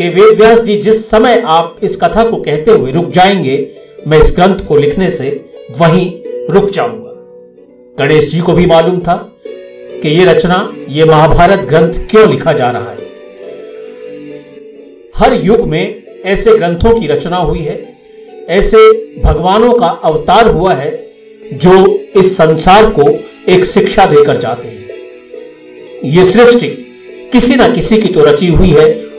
कि वेदव्यास जी जिस समय आप इस कथा को कहते हुए रुक जाएंगे, मैं इस ग्रंथ को लिखने से वहीं रुक जाऊंगा। गणेश जी को भी मालूम था कि ये रचना, ये महाभारत ग्रंथ क्यों लिखा जा रहा है। हर युग में ऐसे ग्रंथों की रचना हुई है, ऐसे भगवानों का अवतार हुआ है जो इस संसार को एक शिक्षा देकर जाते हैं। ये सृष्टि किसी ना किसी की तो रची हुई है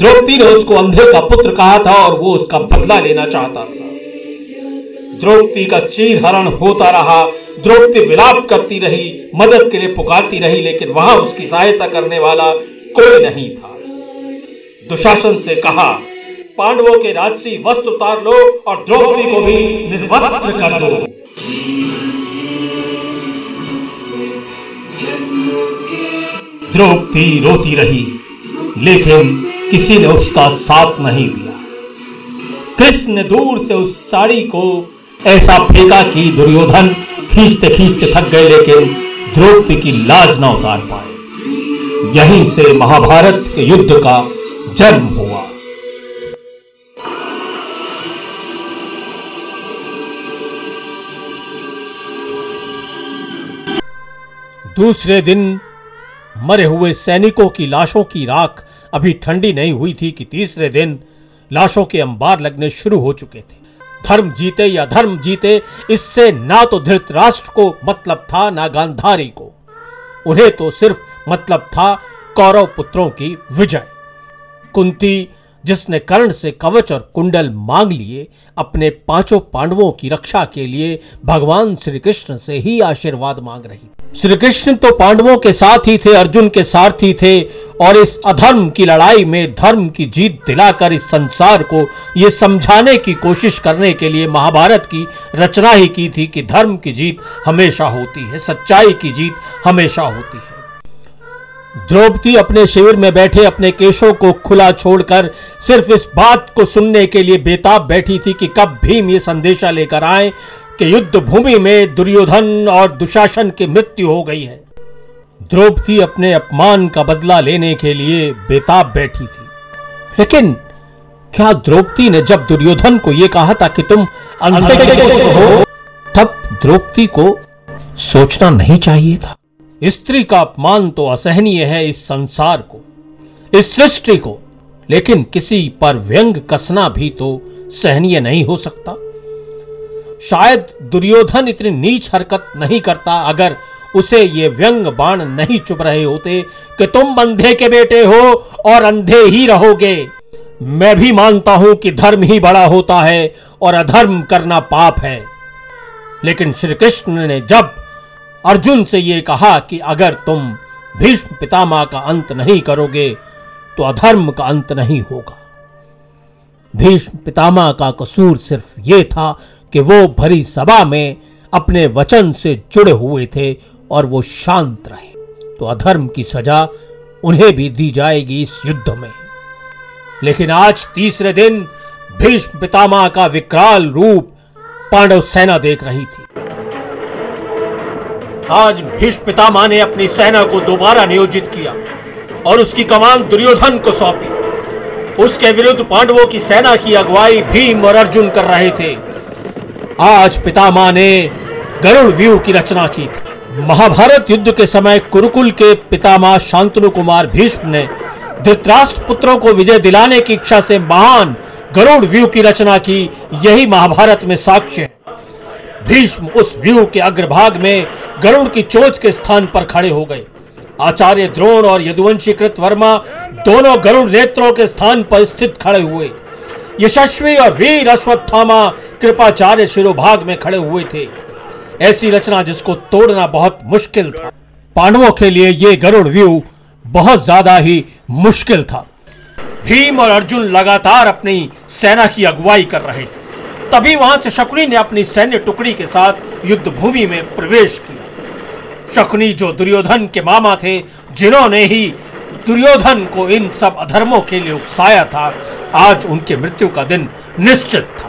द्रौपदी ने उसको अंधे का पुत्र कहा था और वो उसका बदला लेना चाहता था। द्रौपदी का चीरहरण होता रहा। द्रौपदी विलाप करती रही, मदद के लिए पुकारती रही, लेकिन वहां उसकी सहायता करने वाला कोई नहीं था। दुःशासन से कहा, पांडवों के राजसी वस्त्र उतार लो और द्रौपदी को भी निर्वस्त्र कर दो। द्रौपदी रोती रही, लेकिन किसी ने उसका साथ नहीं दिया। कृष्ण ने दूर से उस साड़ी को ऐसा फेंका कि दुर्योधन खींचते खींचते थक गए, लेकिन द्रौपदी की लाज ना उतार पाए। यहीं से महाभारत के युद्ध का जन्म हुआ। दूसरे दिन मरे हुए सैनिकों की लाशों की राख अभी ठंडी नहीं हुई थी कि तीसरे दिन लाशों के अंबार लगने शुरू हो चुके थे। धर्म जीते या धर्म जीते, इससे ना तो धृतराष्ट्र को मतलब था ना गांधारी को। उन्हें तो सिर्फ मतलब था कौरव पुत्रों की विजय। कुंती, जिसने कर्ण से कवच और कुंडल मांग लिए, अपने पांचों पांडवों की रक्षा के लिए भगवान श्री कृष्ण से ही आशीर्वाद मांग रही। श्री कृष्ण तो पांडवों के साथ ही थे, अर्जुन के साथ ही थे, और इस अधर्म की लड़ाई में धर्म की जीत दिलाकर इस संसार को ये समझाने की कोशिश करने के लिए महाभारत की रचना ही की थी कि धर्म की जीत हमेशा होती है, सच्चाई की जीत हमेशा होती है। द्रौपदी अपने शिविर में बैठे अपने केशों को खुला छोड़कर सिर्फ इस बात को सुनने के लिए बेताब बैठी थी कि कब भीम ये संदेशा लेकर आए कि युद्ध भूमि में दुर्योधन और दुशासन की मृत्यु हो गई है। द्रौपदी अपने अपमान का बदला लेने के लिए बेताब बैठी थी, लेकिन क्या द्रौपदी ने जब दुर्योधन को यह कहा था कि तुम अंधे हो, तब द्रौपदी को सोचना नहीं चाहिए था। स्त्री का अपमान तो असहनीय है इस संसार को, इस सृष्टि को, लेकिन किसी पर व्यंग कसना भी तो सहनीय नहीं हो सकता। शायद दुर्योधन इतनी नीच हरकत नहीं करता अगर उसे ये व्यंग बाण नहीं चुभ रहे होते कि तुम अंधे के बेटे हो और अंधे ही रहोगे। मैं भी मानता हूं कि धर्म ही बड़ा होता है और अधर्म करना पाप है, लेकिन श्री कृष्ण ने जब अर्जुन से ये कहा कि अगर तुम भीष्म पितामह का अंत नहीं करोगे तो अधर्म का अंत नहीं होगा, भीष्म पितामह का कसूर सिर्फ ये था कि वो भरी सभा में अपने वचन से जुड़े हुए थे और वो शांत रहे। तो अधर्म की सजा उन्हें भी दी जाएगी इस युद्ध में। लेकिन आज तीसरे दिन भीष्म पितामह का विकराल रूप पांडव सेना देख रही थी। आज भीष्म पितामह ने अपनी सेना को दोबारा नियोजित किया और उसकी कमान दुर्योधन को सौंपी। उसके विरुद्ध पांडवों की सेना की अगुवाई भीम और अर्जुन कर रहे थे। आज पितामह ने गरुड़ व्यू की रचना की थी। महाभारत युद्ध के समय कुरुकुल के पितामह शांतनु कुमार भीष्म ने धृतराष्ट्र पुत्रों को विजय दिलाने की इच्छा से महान गरुड़ व्यू की रचना की। यही महाभारत में साक्ष्य है। भीष्म उस व्यू के अग्रभाग में गरुड़ की चोंच के स्थान पर खड़े हो गए। आचार्य द्रोण और यदुवंशी कृत वर्मा दोनों गरुड़ नेत्रों के स्थान पर स्थित खड़े हुए। यशस्वी और वीर अश्वत्थामा कृपाचार्य शिरोभाग में खड़े हुए थे। ऐसी रचना जिसको तोड़ना बहुत मुश्किल था। पांडवों के लिए यह गरुड़ व्यू बहुत ज्यादा ही मुश्किल था। भीम और अर्जुन लगातार अपनी सेना की अगुवाई कर रहे थे। तभी वहां से शकुनि ने अपनी सैन्य टुकड़ी के साथ युद्ध भूमि में प्रवेश किया। शकुनि जो दुर्योधन के मामा थे, जिन्होंने ही दुर्योधन को इन सब अधर्मों के लिए उकसाया था, आज उनके मृत्यु का दिन निश्चित था।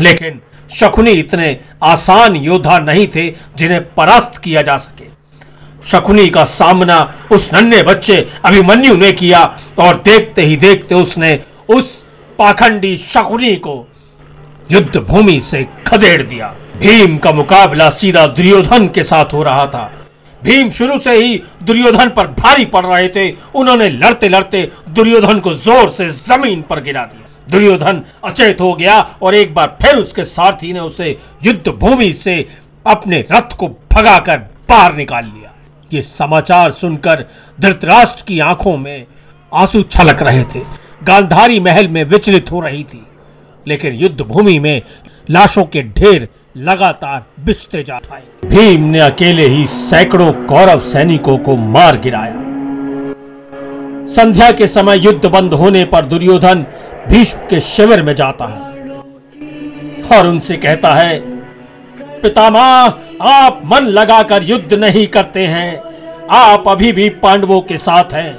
लेकिन शकुनि इतने आसान योद्धा नहीं थे जिन्हें परास्त किया जा सके। शकुनि का सामना उस नन्हे बच्चे अभिमन्यु ने किया और देखते ही देखते उसने उस पाखंडी शकुनि को युद्ध भूमि से खदेड़ दिया। भीम का मुकाबला सीधा दुर्योधन के साथ हो रहा था। भीम शुरू से ही दुर्योधन पर भारी पड़ रहे थे। उन्होंने लड़ते लड़ते दुर्योधन को जोर से जमीन पर गिरा दिया। दुर्योधन अचेत हो गया और एक बार फिर उसके सारथी ने उसे युद्ध भूमि से अपने रथ को भगाकर बाहर निकाल लिया। ये समाचार सुनकर धृतराष्ट्र की आंखों में आंसू छलक रहे थे। गांधारी महल में विचलित हो रही थी, लेकिन युद्ध भूमि में लाशों के ढेर लगातार बिछते जा रहे थे। भीम ने अकेले ही सैकड़ों कौरव सैनिकों को मार गिराया। संध्या के समय युद्ध बंद होने पर दुर्योधन भीष्म के शिविर में जाता है और उनसे कहता है, पितामह आप मन लगाकर युद्ध नहीं करते हैं, आप अभी भी पांडवों के साथ हैं।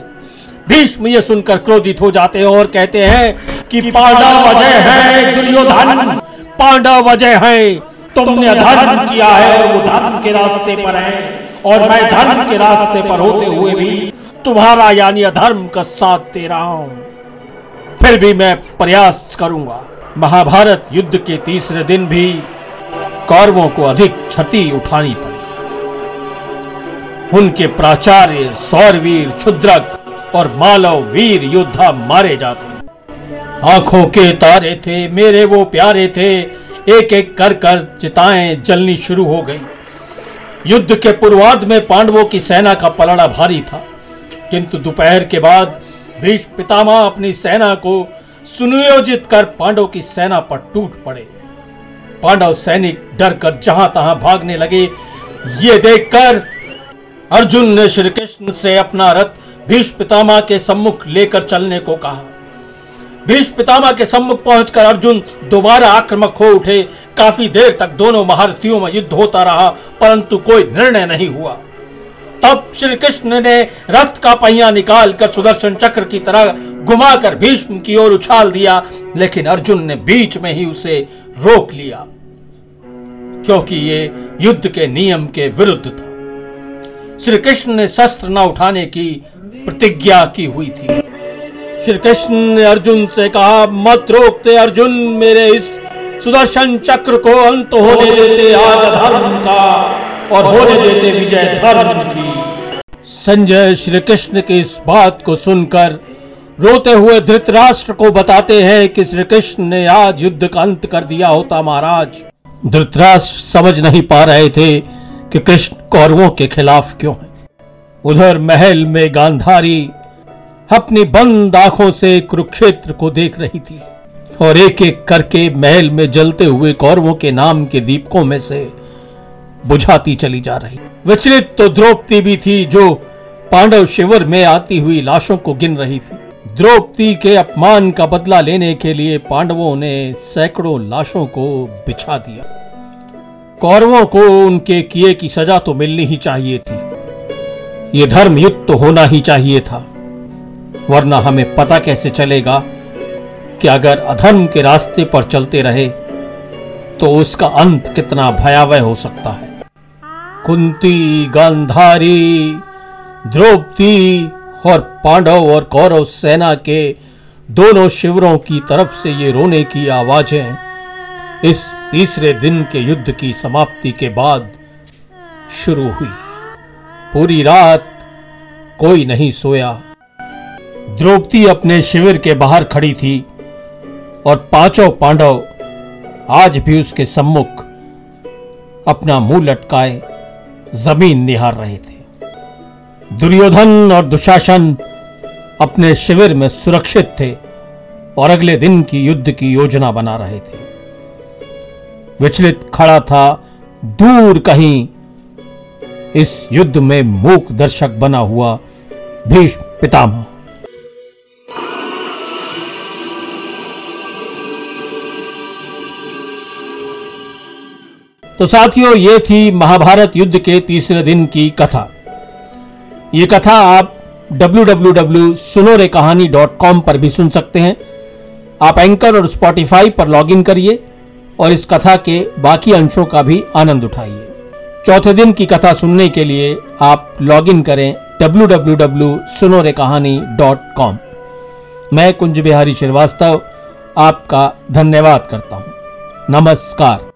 भीष्म ये सुनकर क्रोधित हो जाते हैं और कहते हैं कि पांडव अजय हैं दुर्योधन, पांडव अजय हैं। तुमने अधर्म किया है, वो धर्म के रास्ते पर है और मैं धर्म के रास्ते पर होते हुए भी तुम्हारा यानी अधर्म का साथ दे रहा हूं, फिर भी मैं प्रयास करूंगा। महाभारत युद्ध के तीसरे दिन भी कौरवों को अधिक क्षति उठानी पड़ी। उनके प्राचार्य सौरवीर, क्षुद्रक और मालव वीर योद्धा मारे जाते। आंखों के तारे थे मेरे वो प्यारे थे, एक एक कर चिताएं जलनी शुरू हो गई। युद्ध के पूर्वार्ध में पांडवों की सेना का पलड़ा भारी था, किंतु दोपहर के बाद भीष्म पितामह अपनी सेना को सुनियोजित कर पांडवों की सेना पर टूट पड़े। पांडव सैनिक डर कर जहां तहां भागने लगे। ये देखकर अर्जुन ने श्री कृष्ण से अपना रथ भीष्म पितामह के सम्मुख लेकर चलने को कहा। भीष्म पितामह के सम्मुख पहुंचकर अर्जुन दोबारा आक्रामक हो उठे। काफी देर तक दोनों महारथियों में युद्ध होता रहा, परंतु कोई निर्णय नहीं हुआ। तब श्री कृष्ण ने रथ का पहिया निकालकर सुदर्शन चक्र की तरह घुमाकर भीष्म की ओर उछाल दिया, लेकिन अर्जुन ने बीच में ही उसे रोक लिया, क्योंकि ये युद्ध के नियम के विरुद्ध था। श्री कृष्ण ने शस्त्र न उठाने की प्रतिज्ञा की हुई थी। श्री कृष्ण ने अर्जुन से कहा, मत रोकते अर्जुन, मेरे इस सुदर्शन चक्र को अंत होने देते आज धर्म का और होने देते विजय धर्म की। संजय श्री कृष्ण की इस बात को सुनकर रोते हुए धृतराष्ट्र को बताते हैं कि श्री कृष्ण ने आज युद्ध का अंत कर दिया होता महाराज। धृतराष्ट्र समझ नहीं पा रहे थे कि कृष्ण कौरवों के खिलाफ क्यों है। उधर महल में गांधारी अपनी बंद आंखों से कुरुक्षेत्र को देख रही थी और एक एक करके महल में जलते हुए कौरवों के नाम के दीपकों में से बुझाती चली जा रही। विचलित तो द्रौपदी भी थी जो पांडव शिविर में आती हुई लाशों को गिन रही थी। द्रौपदी के अपमान का बदला लेने के लिए पांडवों ने सैकड़ों लाशों को बिछा दिया। कौरवों को उनके किए की सजा तो मिलनी ही चाहिए थी, ये धर्म युक्त तो होना ही चाहिए था, वरना हमें पता कैसे चलेगा कि अगर अधर्म के रास्ते पर चलते रहे तो उसका अंत कितना भयावह हो सकता है। कुंती, गांधारी, द्रौपदी और पांडव और कौरव सेना के दोनों शिविरों की तरफ से ये रोने की आवाजें इस तीसरे दिन के युद्ध की समाप्ति के बाद शुरू हुई। पूरी रात कोई नहीं सोया। द्रौपदी अपने शिविर के बाहर खड़ी थी और पांचों पांडव आज भी उसके सम्मुख अपना मुंह लटकाए जमीन निहार रहे थे। दुर्योधन और दुःशासन अपने शिविर में सुरक्षित थे और अगले दिन की युद्ध की योजना बना रहे थे। विचलित खड़ा था दूर कहीं इस युद्ध में मूक दर्शक बना हुआ भीष्म पितामह। तो साथियों, ये थी महाभारत युद्ध के तीसरे दिन की कथा। ये कथा आप www.sunorekahani.com पर भी सुन सकते हैं। आप एंकर और स्पॉटिफाई पर लॉगिन करिए और इस कथा के बाकी अंशों का भी आनंद उठाइए। चौथे दिन की कथा सुनने के लिए आप लॉगिन करें www.sunorekahani.com। मैं कुंज बिहारी श्रीवास्तव आपका धन्यवाद करता हूँ। नमस्कार।